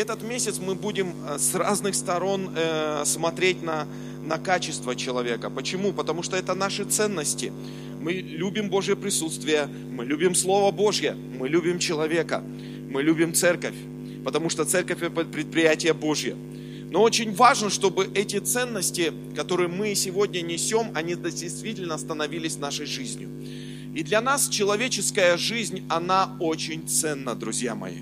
этот месяц мы будем с разных сторон смотреть на качество человека. Почему? Потому что это наши ценности. Мы любим Божье присутствие, мы любим Слово Божье, мы любим человека, мы любим церковь, потому что церковь – это предприятие Божье. Но очень важно, чтобы эти ценности, которые мы сегодня несем, они действительно становились нашей жизнью. И для нас человеческая жизнь, она очень ценна, друзья мои.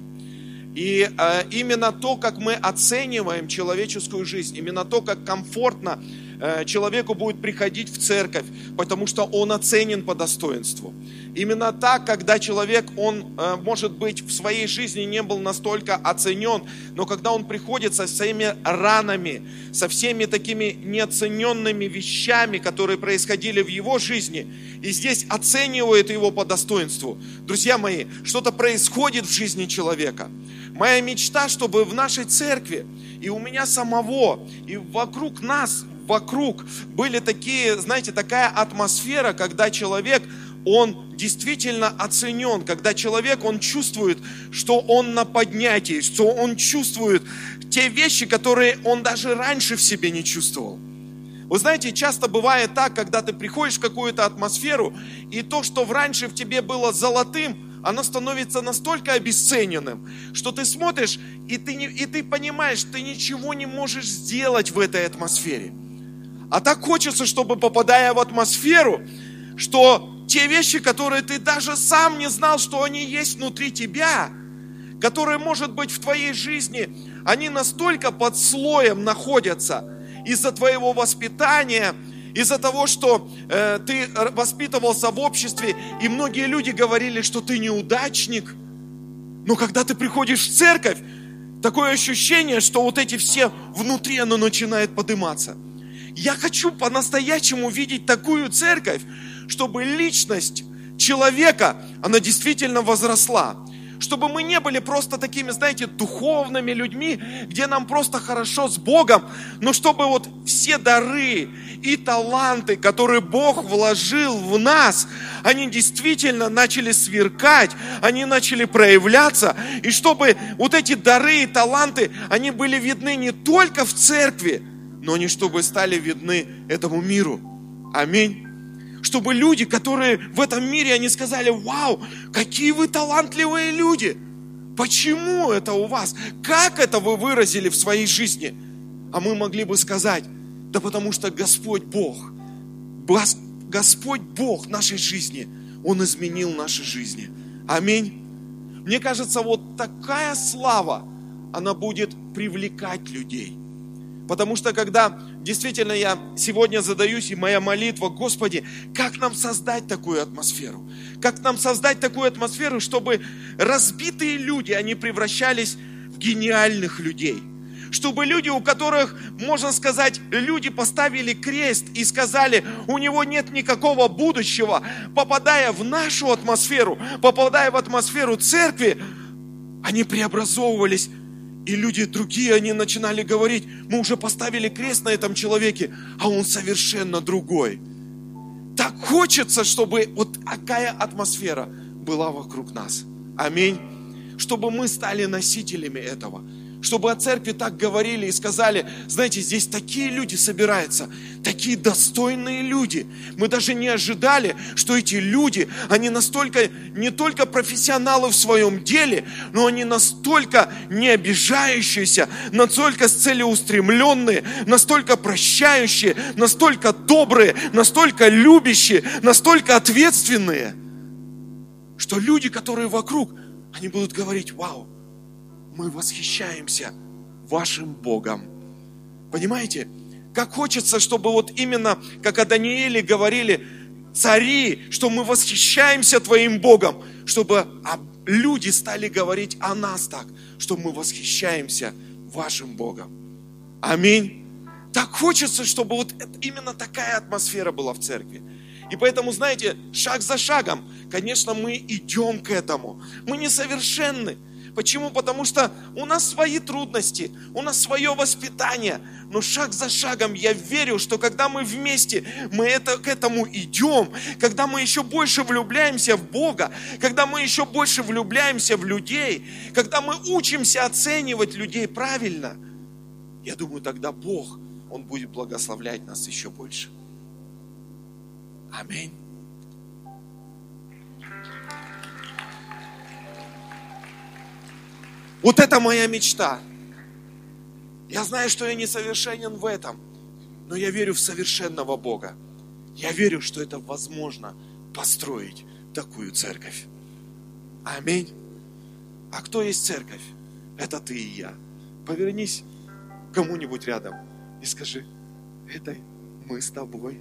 И именно то, как мы оцениваем человеческую жизнь, именно то, как комфортно человеку будет приходить в церковь, потому что он оценен по достоинству. Именно так, когда человек, он, может быть, в своей жизни не был настолько оценен, но когда он приходит со своими ранами, со всеми такими неоцененными вещами, которые происходили в его жизни, и здесь оценивают его по достоинству. Друзья мои, что-то происходит в жизни человека. Моя мечта, чтобы в нашей церкви, и у меня самого, и вокруг нас, вокруг были такие, знаете, такая атмосфера, когда человек, он действительно оценен, когда человек, он чувствует, что он на поднятии, что он чувствует те вещи, которые он даже раньше в себе не чувствовал. Вы знаете, часто бывает так, когда ты приходишь в какую-то атмосферу, и то, что раньше в тебе было золотым, оно становится настолько обесцененным, что ты смотришь, и ты понимаешь, ты ничего не можешь сделать в этой атмосфере. А так хочется, чтобы, попадая в атмосферу, что те вещи, которые ты даже сам не знал, что они есть внутри тебя, которые, может быть, в твоей жизни, они настолько под слоем находятся из-за твоего воспитания, из-за того, что ты воспитывался в обществе, и многие люди говорили, что ты неудачник. Но когда ты приходишь в церковь, такое ощущение, что вот эти все внутри, оно начинает подниматься. Я хочу по-настоящему видеть такую церковь, чтобы личность человека, она действительно возросла. Чтобы мы не были просто такими, знаете, духовными людьми, где нам просто хорошо с Богом, но чтобы вот все дары и таланты, которые Бог вложил в нас, они действительно начали сверкать, они начали проявляться, и чтобы вот эти дары и таланты, они были видны не только в церкви, но они чтобы стали видны этому миру. Аминь. Чтобы люди, которые в этом мире, они сказали: вау, какие вы талантливые люди! Почему это у вас? Как это вы выразили в своей жизни? А мы могли бы сказать: да потому что Господь Бог нашей жизни, Он изменил наши жизни. Аминь. Мне кажется, вот такая слава, она будет привлекать людей. Потому что когда действительно я сегодня задаюсь, и моя молитва: Господи, как нам создать такую атмосферу? Как нам создать такую атмосферу, чтобы разбитые люди, они превращались в гениальных людей? Чтобы люди, у которых, можно сказать, люди поставили крест и сказали: у него нет никакого будущего, попадая в нашу атмосферу, попадая в атмосферу церкви, они преобразовывались. И люди другие, они начинали говорить: мы уже поставили крест на этом человеке, а он совершенно другой. Так хочется, чтобы вот такая атмосфера была вокруг нас. Аминь. Чтобы мы стали носителями этого. Чтобы о церкви так говорили и сказали: знаете, здесь такие люди собираются, такие достойные люди. Мы даже не ожидали, что эти люди, они настолько не только профессионалы в своем деле, но они настолько не обижающиеся, настолько целеустремленные, настолько прощающие, настолько добрые, настолько любящие, настолько ответственные, что люди, которые вокруг, они будут говорить: вау, мы восхищаемся вашим Богом. Понимаете? Как хочется, чтобы вот именно, как о Данииле говорили цари, что мы восхищаемся твоим Богом, чтобы люди стали говорить о нас так, что мы восхищаемся вашим Богом. Аминь. Так хочется, чтобы вот именно такая атмосфера была в церкви. И поэтому, знаете, шаг за шагом, конечно, мы идем к этому. Мы несовершенны. Почему? Потому что у нас свои трудности, у нас свое воспитание. Но шаг за шагом я верю, что когда мы вместе, к этому идем, когда мы еще больше влюбляемся в Бога, когда мы еще больше влюбляемся в людей, когда мы учимся оценивать людей правильно, я думаю, тогда Бог, Он будет благословлять нас еще больше. Аминь. Вот это моя мечта. Я знаю, что я несовершенен в этом, но я верю в совершенного Бога. Я верю, что это возможно построить такую церковь. Аминь. А кто есть церковь? Это ты и я. Повернись к кому-нибудь рядом и скажи: это мы с тобой.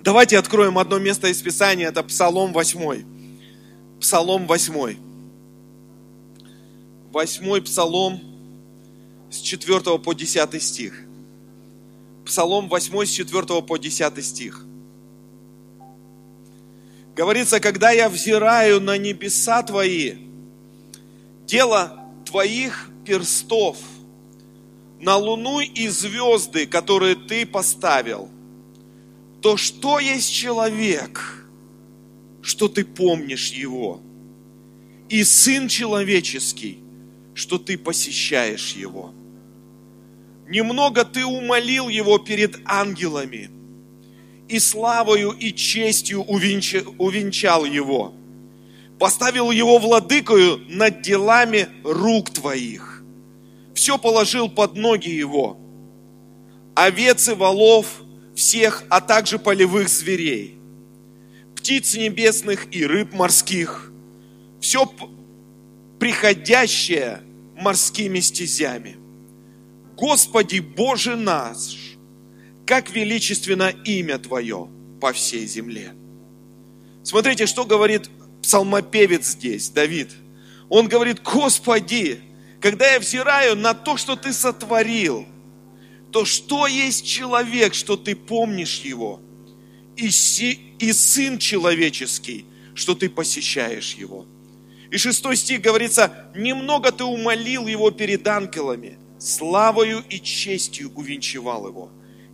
Давайте откроем одно место из Писания, это Псалом 8. Псалом 8. 8 Псалом с 4 по 10 стих. Псалом 8 с 4 по 10 стих. Говорится: когда я взираю на небеса Твои, дело Твоих перстов, на луну и звезды, которые Ты поставил, то что есть человек, что ты помнишь его, и сын человеческий, что ты посещаешь его. Немного ты умолил его перед ангелами, и славою и честью увенчал его, поставил его владыкою над делами рук твоих, все положил под ноги его, овец и волов всех, а также полевых зверей, птиц небесных и рыб морских, все приходящее морскими стезями. Господи Боже наш, как величественно имя Твое по всей земле. Смотрите, что говорит псалмопевец здесь, Давид. Он говорит: Господи, когда я взираю на то, что Ты сотворил, то что есть человек, что ты помнишь его, и сын человеческий, что ты посещаешь его. И 6 стих говорится: немного ты умолил его перед ангелами, славою и честью увенчевал его,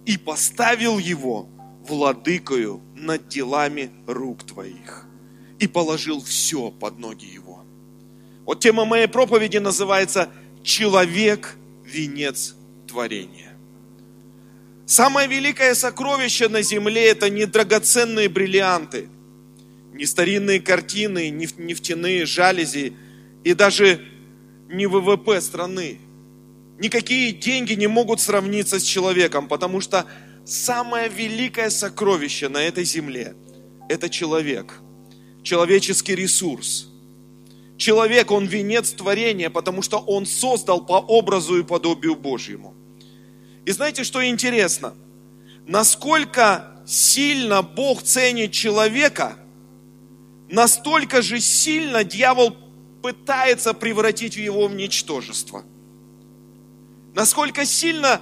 и поставил его владыкою над делами рук твоих, и положил все под ноги его. Вот тема моей проповеди называется «Человек – венец творения». Самое великое сокровище на земле – это не драгоценные бриллианты, не старинные картины, не нефтяные жалюзи и даже не ВВП страны. Никакие деньги не могут сравниться с человеком, потому что самое великое сокровище на этой земле – это человек, человеческий ресурс. Человек – он венец творения, потому что он создал по образу и подобию Божьему. И знаете, что интересно? Насколько сильно Бог ценит человека, настолько же сильно дьявол пытается превратить его в ничтожество. Насколько сильно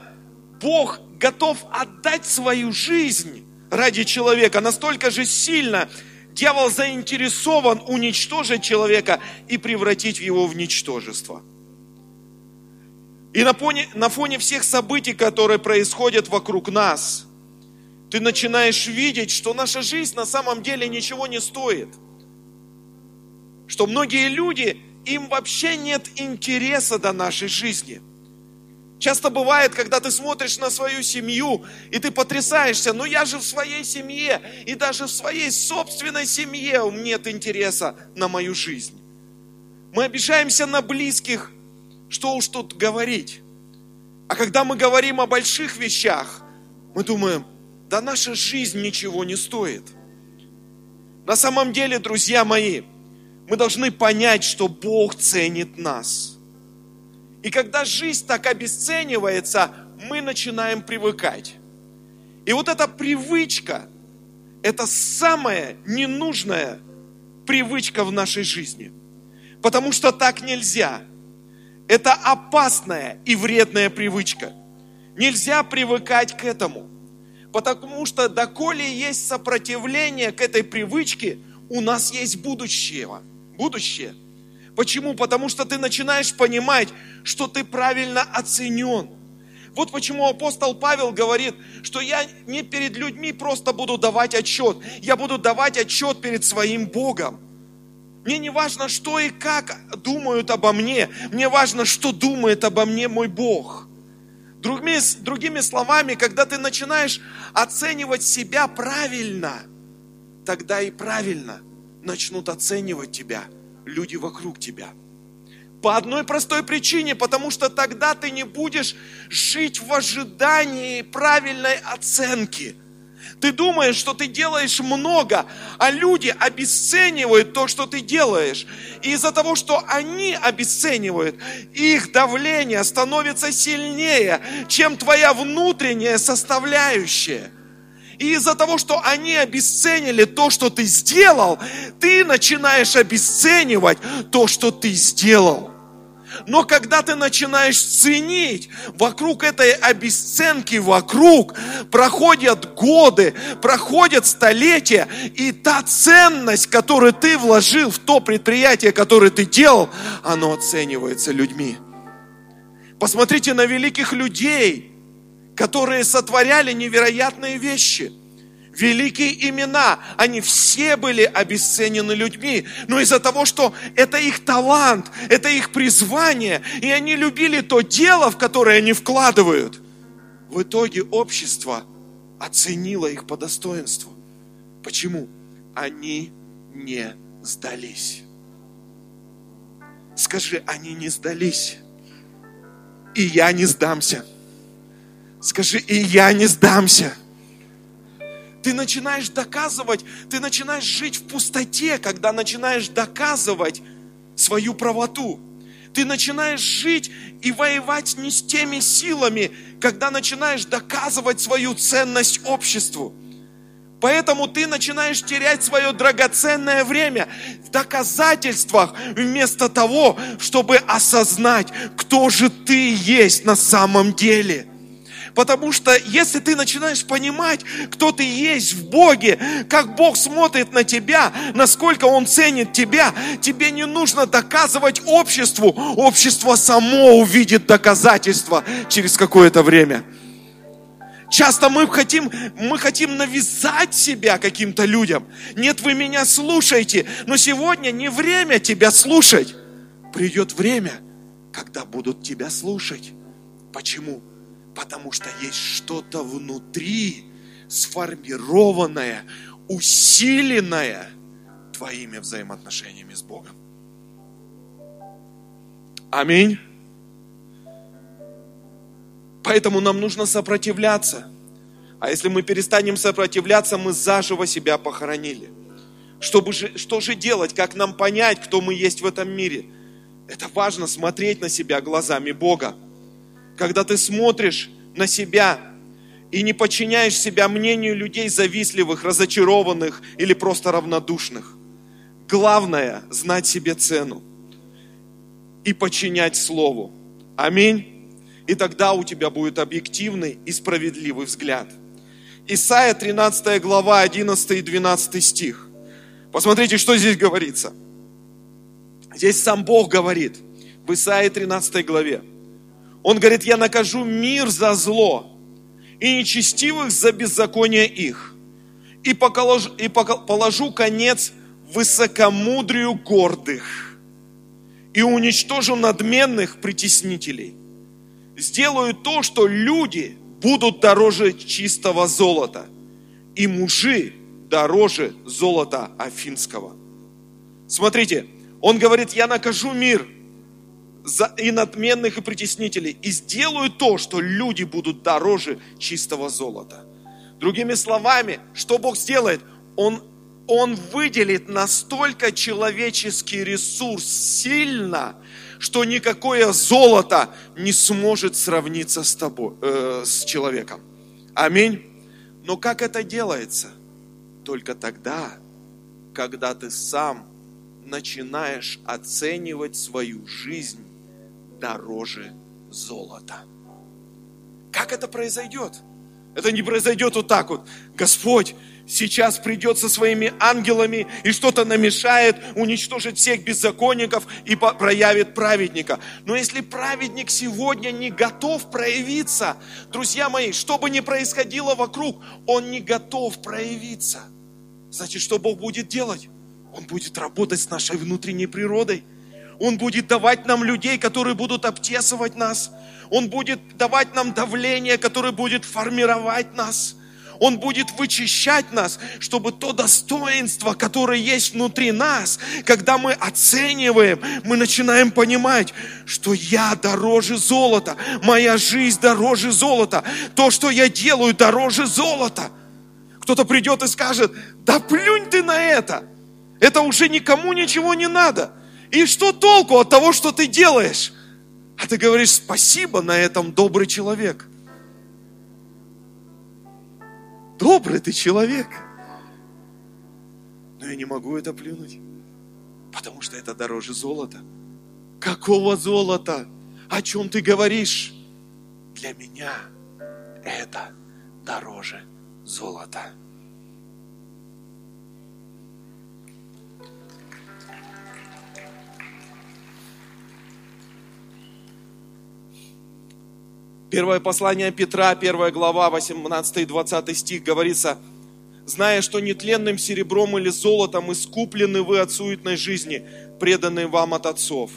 Бог готов отдать свою жизнь ради человека, настолько же сильно дьявол заинтересован уничтожить человека и превратить его в ничтожество. И на фоне всех событий, которые происходят вокруг нас, ты начинаешь видеть, что наша жизнь на самом деле ничего не стоит. Что многие люди, им вообще нет интереса до нашей жизни. Часто бывает, когда ты смотришь на свою семью, и ты потрясаешься: ну я же в своей семье, и даже в своей собственной семье нет интереса на мою жизнь. Мы обижаемся на близких, что уж тут говорить. А когда мы говорим о больших вещах, мы думаем: да наша жизнь ничего не стоит. На самом деле, друзья мои, мы должны понять, что Бог ценит нас. И когда жизнь так обесценивается, мы начинаем привыкать. И вот эта привычка, это самая ненужная привычка в нашей жизни. Потому что так нельзя. Это опасная и вредная привычка. Нельзя привыкать к этому. Потому что доколе есть сопротивление к этой привычке, у нас есть будущее. Почему? Потому что ты начинаешь понимать, что ты правильно оценен. Вот почему апостол Павел говорит, что я не перед людьми просто буду давать отчет. Я буду давать отчет перед своим Богом. Мне не важно, что и как думают обо мне. Мне важно, что думает обо мне мой Бог. Другими словами, когда ты начинаешь оценивать себя правильно, тогда и правильно начнут оценивать тебя люди вокруг тебя. По одной простой причине, потому что тогда ты не будешь жить в ожидании правильной оценки. Ты думаешь, что ты делаешь много, а люди обесценивают то, что ты делаешь. И из-за того, что они обесценивают, их давление становится сильнее, чем твоя внутренняя составляющая. И из-за того, что они обесценили то, что ты сделал, ты начинаешь обесценивать то, что ты сделал. Но когда ты начинаешь ценить, вокруг этой обесценки, проходят годы, проходят столетия, и та ценность, которую ты вложил в то предприятие, которое ты делал, оно оценивается людьми. Посмотрите на великих людей, которые сотворяли невероятные вещи. Великие имена, они все были обесценены людьми, но из-за того, что это их талант, это их призвание, и они любили то дело, в которое они вкладывают, в итоге общество оценило их по достоинству. Почему? Они не сдались. Скажи, они не сдались. И я не сдамся. Скажи, и я не сдамся. Ты начинаешь доказывать, ты начинаешь жить в пустоте, когда начинаешь доказывать свою правоту. Ты начинаешь жить и воевать не с теми силами, когда начинаешь доказывать свою ценность обществу. Поэтому ты начинаешь терять свое драгоценное время в доказательствах, вместо того, чтобы осознать, кто же ты есть на самом деле. Потому что если ты начинаешь понимать, кто ты есть в Боге, как Бог смотрит на тебя, насколько Он ценит тебя, тебе не нужно доказывать обществу. Общество само увидит доказательства через какое-то время. Часто мы хотим навязать себя каким-то людям. Нет, вы меня слушаете, но сегодня не время тебя слушать. Придет время, когда будут тебя слушать. Почему? Потому что есть что-то внутри, сформированное, усиленное твоими взаимоотношениями с Богом. Аминь. Поэтому нам нужно сопротивляться. А если мы перестанем сопротивляться, мы заживо себя похоронили. Что же делать? Как нам понять, кто мы есть в этом мире? Это важно — смотреть на себя глазами Бога. Когда ты смотришь на себя и не подчиняешь себя мнению людей завистливых, разочарованных или просто равнодушных. Главное — знать себе цену и подчинять Слову. Аминь. И тогда у тебя будет объективный и справедливый взгляд. Исайя 13 глава, 11 и 12 стих. Посмотрите, что здесь говорится. Здесь сам Бог говорит в Исаии 13 главе. Он говорит: я накажу мир за зло и нечестивых за беззаконие их, и положу конец высокомудрию гордых, и уничтожу надменных притеснителей. Сделаю то, что люди будут дороже чистого золота, и мужи дороже золота афинского. Смотрите, он говорит: я накажу мир и надменных, и притеснителей, и сделаю то, что люди будут дороже чистого золота. Другими словами, что Бог сделает? Он выделит настолько человеческий ресурс сильно, что никакое золото не сможет сравниться с тобой, с человеком. Аминь. Но как это делается? Только тогда, когда ты сам начинаешь оценивать свою жизнь дороже золота. Как это произойдет? Это не произойдет вот так вот. Господь сейчас придет со своими ангелами и что-то намешает, уничтожит всех беззаконников и проявит праведника. Но если праведник сегодня не готов проявиться, друзья мои, что бы ни происходило вокруг, он не готов проявиться. Значит, что Бог будет делать? Он будет работать с нашей внутренней природой. Он будет давать нам людей, которые будут обтесывать нас. Он будет давать нам давление, которое будет формировать нас. Он будет вычищать нас, чтобы то достоинство, которое есть внутри нас, когда мы оцениваем, мы начинаем понимать, что я дороже золота, моя жизнь дороже золота, то, что я делаю, дороже золота. Кто-то придет и скажет: да плюнь ты на это уже никому ничего не надо. И что толку от того, что ты делаешь? А ты говоришь: спасибо на этом, добрый человек. Добрый ты человек. Но я не могу это плюнуть, потому что это дороже золота. Какого золота? О чем ты говоришь? Для меня это дороже золота. Первое послание Петра, 1 глава, 18 и 20 стих, говорится: «Зная, что нетленным серебром или золотом искуплены вы от суетной жизни, преданные вам от отцов,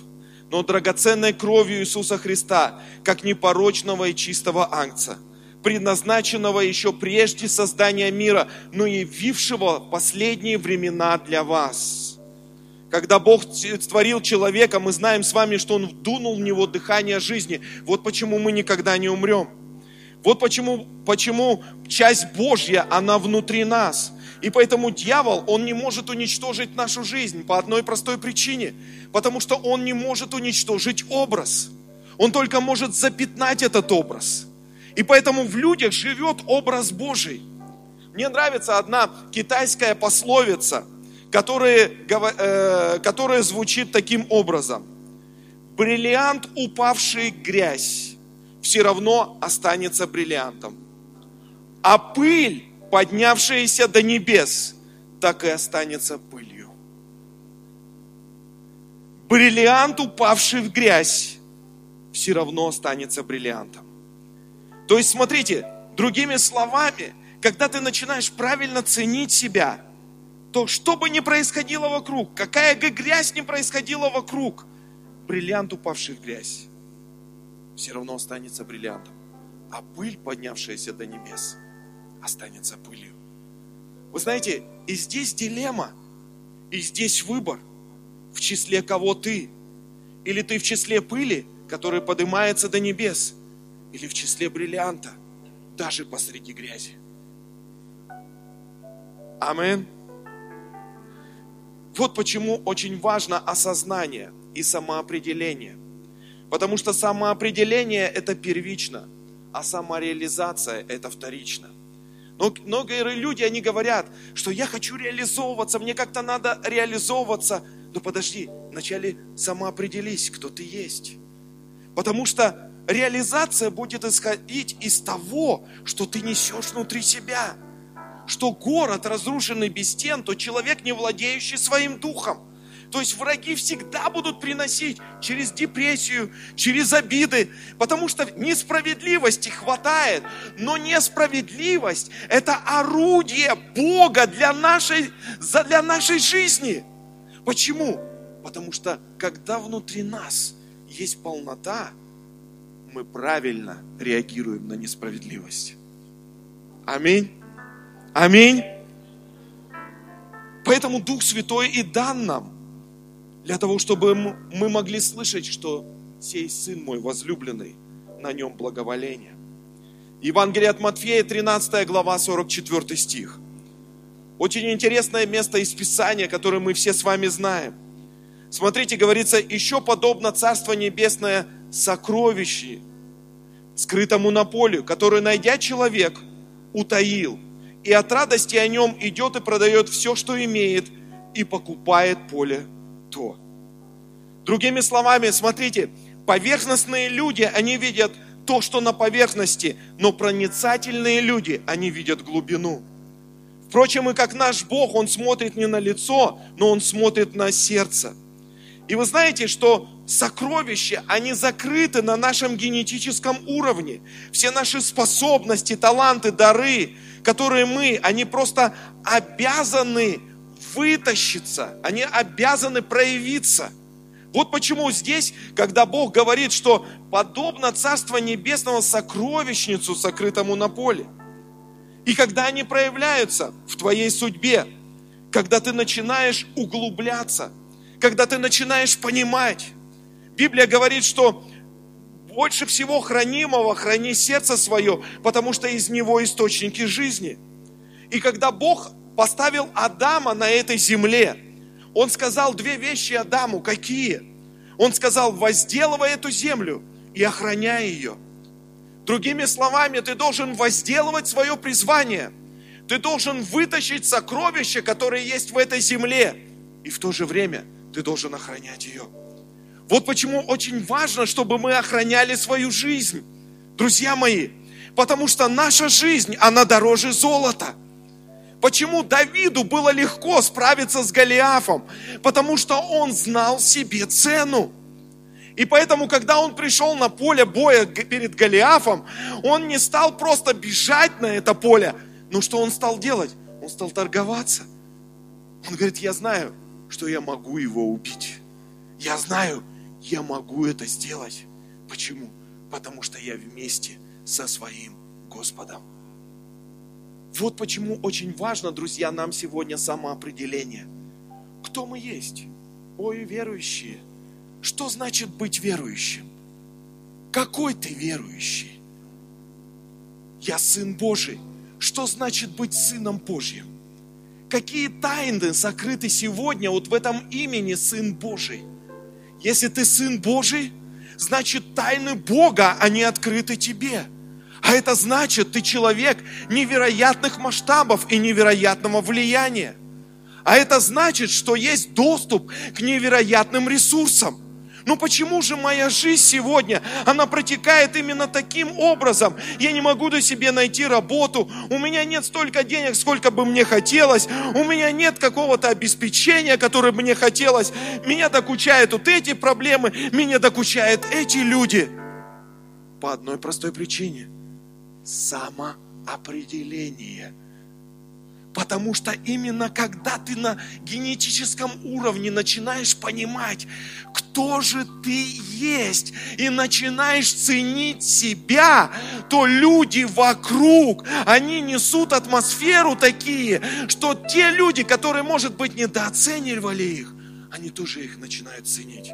но драгоценной кровью Иисуса Христа, как непорочного и чистого агнца, предназначенного еще прежде создания мира, но явившего последние времена для вас». Когда Бог творил человека, мы знаем с вами, что Он вдунул в него дыхание жизни. Вот почему мы никогда не умрем. Вот почему часть Божья, она внутри нас. И поэтому дьявол, он не может уничтожить нашу жизнь по одной простой причине. Потому что он не может уничтожить образ. Он только может запятнать этот образ. И поэтому в людях живет образ Божий. Мне нравится одна китайская пословица, которая звучит таким образом: бриллиант, упавший в грязь, все равно останется бриллиантом, а пыль, поднявшаяся до небес, так и останется пылью. Бриллиант, упавший в грязь, все равно останется бриллиантом. То есть, смотрите, другими словами, когда ты начинаешь правильно ценить себя, то что бы ни происходило вокруг, какая бы грязь ни происходила вокруг, бриллиант, упавший в грязь, все равно останется бриллиантом, а пыль, поднявшаяся до небес, останется пылью. Вы знаете, и здесь дилемма, и здесь выбор, в числе кого ты. Или ты в числе пыли, которая поднимается до небес, или в числе бриллианта, даже посреди грязи. Аминь. Вот почему очень важно осознание и самоопределение. Потому что самоопределение – это первично, а самореализация – это вторично. Но многие люди, они говорят, что я хочу реализовываться, мне как-то надо реализовываться. Но подожди, вначале самоопределись, кто ты есть. Потому что реализация будет исходить из того, что ты несешь внутри себя. Что город, разрушенный без стен, то человек, не владеющий своим духом. То есть враги всегда будут приносить через депрессию, через обиды, потому что несправедливости хватает. Но несправедливость – это орудие Бога для нашей жизни. Почему? Потому что когда внутри нас есть полнота, мы правильно реагируем на несправедливость. Аминь. Аминь. Поэтому Дух Святой и дан нам, для того, чтобы мы могли слышать, что сей Сын мой возлюбленный, на нем благоволение. Евангелие от Матфея, 13 глава, 44 стих. Очень интересное место из Писания, которое мы все с вами знаем. Смотрите, говорится: еще подобно Царство Небесное сокровищу, скрытому на поле, которое, найдя человек, утаил. И от радости о нем идет и продает все, что имеет, и покупает поле то. Другими словами, смотрите, Поверхностные люди, они видят то, что на поверхности, но проницательные люди, они видят глубину. Впрочем, и как наш Бог, Он смотрит не на лицо, но Он смотрит на сердце. И вы знаете, что сокровища, они закрыты на нашем генетическом уровне. Все наши способности, таланты, дары, которые мы, они просто обязаны вытащиться, они обязаны проявиться. Вот почему здесь, когда Бог говорит, что подобно Царству Небесному сокровищницу, сокрытому на поле. И когда они проявляются в твоей судьбе, когда ты начинаешь углубляться, когда ты начинаешь понимать. Библия говорит, что больше всего хранимого храни сердце свое, потому что из него источники жизни. И когда Бог поставил Адама на этой земле, Он сказал две вещи Адаму. Какие? Он сказал: возделывай эту землю и охраняй ее. Другими словами, ты должен возделывать свое призвание. Ты должен вытащить сокровища, которые есть в этой земле. И в то же время ты должен охранять ее. Вот почему очень важно, чтобы мы охраняли свою жизнь, друзья мои. Потому что наша жизнь, она дороже золота. Почему Давиду было легко справиться с Голиафом? Потому что он знал себе цену. И поэтому, когда он пришел на поле боя перед Голиафом, он не стал просто бежать на это поле. Но что он стал делать? Он стал торговаться. Он говорит: я знаю, что я могу его убить. Я знаю, я могу это сделать. Почему? Потому что я вместе со своим Господом. Вот почему очень важно, друзья, нам сегодня самоопределение. Кто мы есть? Ой, верующие. Что значит быть верующим? Какой ты верующий? Я Сын Божий. Что значит быть Сыном Божьим? Какие тайны сокрыты сегодня вот в этом имени Сын Божий? Если ты Сын Божий, значит тайны Бога, они открыты тебе. А это значит, ты человек невероятных масштабов и невероятного влияния. А это значит, что есть доступ к невероятным ресурсам. Но почему же моя жизнь сегодня, она протекает именно таким образом? Я не могу до себе найти работу, у меня нет столько денег, сколько бы мне хотелось, у меня нет какого-то обеспечения, которое бы мне хотелось, меня докучают вот эти проблемы, меня докучают эти люди. По одной простой причине. Самоопределение. Потому что именно когда ты на генетическом уровне начинаешь понимать, кто же ты есть, и начинаешь ценить себя, то люди вокруг, они несут атмосферу такие, что те люди, которые, может быть, недооценивали их, они тоже их начинают ценить.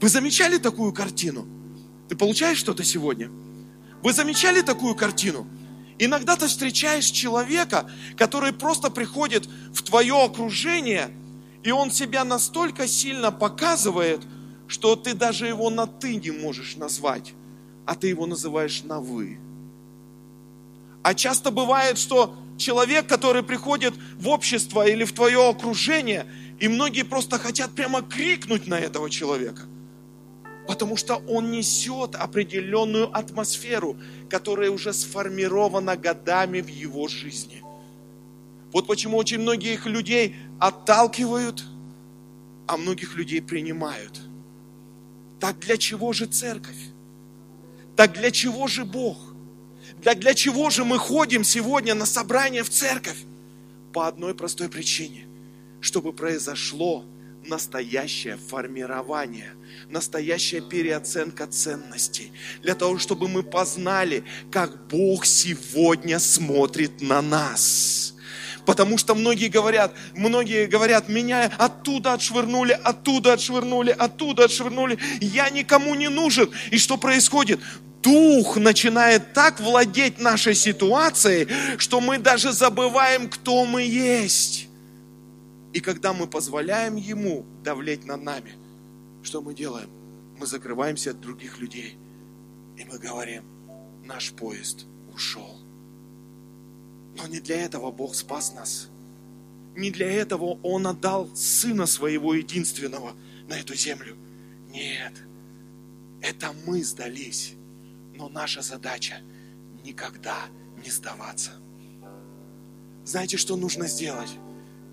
Вы замечали такую картину? Ты получаешь что-то сегодня? Вы замечали такую картину? Иногда ты встречаешь человека, который просто приходит в твое окружение, и он себя настолько сильно показывает, что ты даже его на «ты» не можешь назвать, а ты его называешь на «вы». А часто бывает, что человек, который приходит в общество или в твое окружение, и многие просто хотят прямо крикнуть на этого человека. Потому что он несет определенную атмосферу, которая уже сформирована годами в его жизни. Вот почему очень многих людей отталкивают, а многих людей принимают. Так для чего же церковь? Так для чего же Бог? Для чего же мы ходим сегодня на собрание в церковь? По одной простой причине. Чтобы произошло настоящее формирование, настоящая переоценка ценностей, для того, чтобы мы познали, как Бог сегодня смотрит на нас. Потому что многие говорят, меня оттуда отшвырнули, я никому не нужен. И что происходит? Дух начинает так владеть нашей ситуацией, что мы даже забываем, кто мы есть. И когда мы позволяем Ему давлеть над нами, что мы делаем? Мы закрываемся от других людей. И мы говорим: наш поезд ушел. Но не для этого Бог спас нас. Не для этого Он отдал Сына Своего Единственного на эту землю. Нет, Это мы сдались, но наша задача никогда не сдаваться. Знаете, что нужно сделать?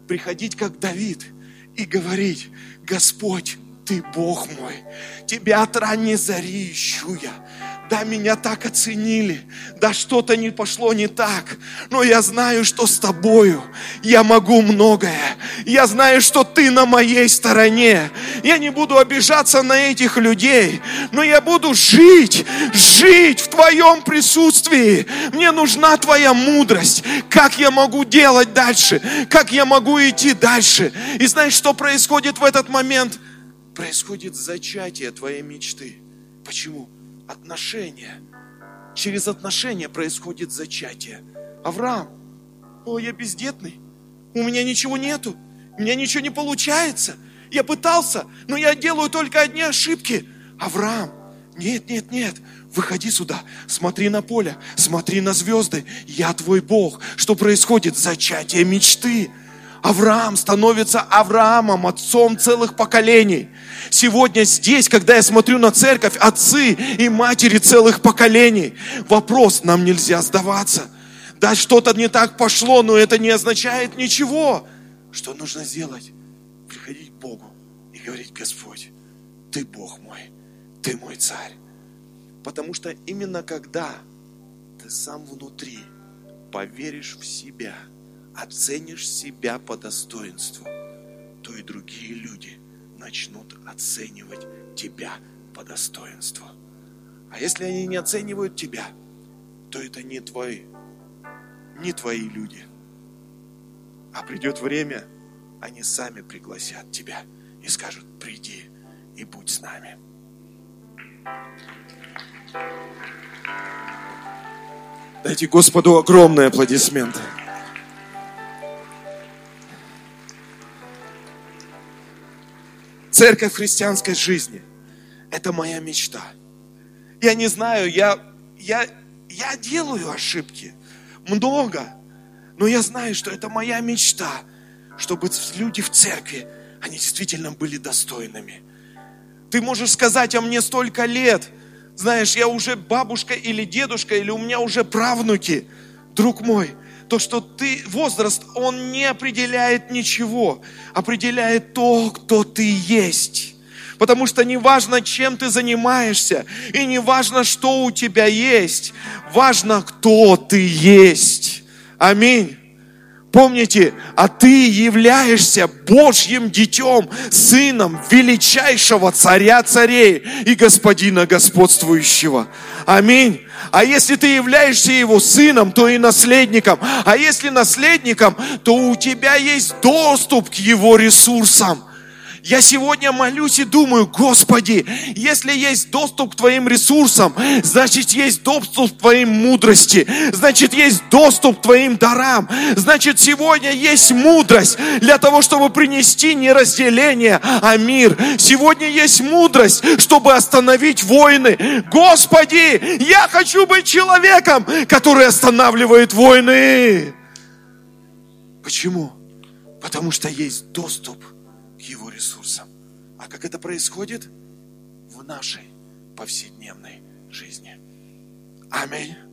Приходить, как Давид, и говорить: Господь, Ты Бог мой, Тебя от ранней зари ищу я. Да, меня так оценили, да что-то не пошло не так, но я знаю, что с Тобою я могу многое. Я знаю, что Ты на моей стороне. Я не буду обижаться на этих людей, но я буду жить в Твоем присутствии. Мне нужна Твоя мудрость. Как я могу делать дальше? Как я могу идти дальше? И знаешь, что происходит в этот момент? Происходит зачатие твоей мечты. Почему? Отношения. Через отношения происходит зачатие. Авраам: о, я бездетный, у меня ничего нету, у меня ничего не получается, я пытался, но я делаю только одни ошибки. Авраам: нет, выходи сюда, смотри на поле, смотри на звезды, я твой Бог. Что происходит? Зачатие мечты. Авраам становится Авраамом, отцом целых поколений. Сегодня здесь, когда я смотрю на церковь, отцы и матери целых поколений. Вопрос: нам нельзя сдаваться. Да, что-то не так пошло, но это не означает ничего. Что нужно сделать? Приходить к Богу и говорить: Господь, Ты Бог мой, Ты мой царь. Потому что именно когда ты сам внутри поверишь в себя, оценишь себя по достоинству, то и другие люди начнут оценивать тебя по достоинству. А если они не оценивают тебя, то это не твои люди. А придет время, они сами пригласят тебя и скажут: приди и будь с нами. Дайте Господу огромные аплодисменты. Церковь христианской жизни – это моя мечта. Я не знаю, я делаю ошибки, много, но я знаю, что это моя мечта, чтобы люди в церкви, они действительно были достойными. Ты можешь сказать: а мне столько лет, знаешь, я уже бабушка или дедушка, или у меня уже правнуки. Друг мой, то, что ты, возраст, он не определяет ничего. Определяет то, кто ты есть. Потому что не важно, чем ты занимаешься, и не важно, что у тебя есть. Важно, кто ты есть. Аминь. Помните, а ты являешься Божьим детем, сыном величайшего царя царей и господина господствующего. Аминь. А если ты являешься его сыном, то и наследником. А если наследником, то у тебя есть доступ к его ресурсам. Я сегодня молюсь и думаю: Господи, если есть доступ к Твоим ресурсам, значит, есть доступ к Твоей мудрости, значит, есть доступ к Твоим дарам, значит, сегодня есть мудрость для того, чтобы принести не разделение, а мир. Сегодня есть мудрость, чтобы остановить войны. Господи, я хочу быть человеком, который останавливает войны. Почему? Потому что есть доступ к его ресурсам. А как это происходит? В нашей повседневной жизни. Аминь.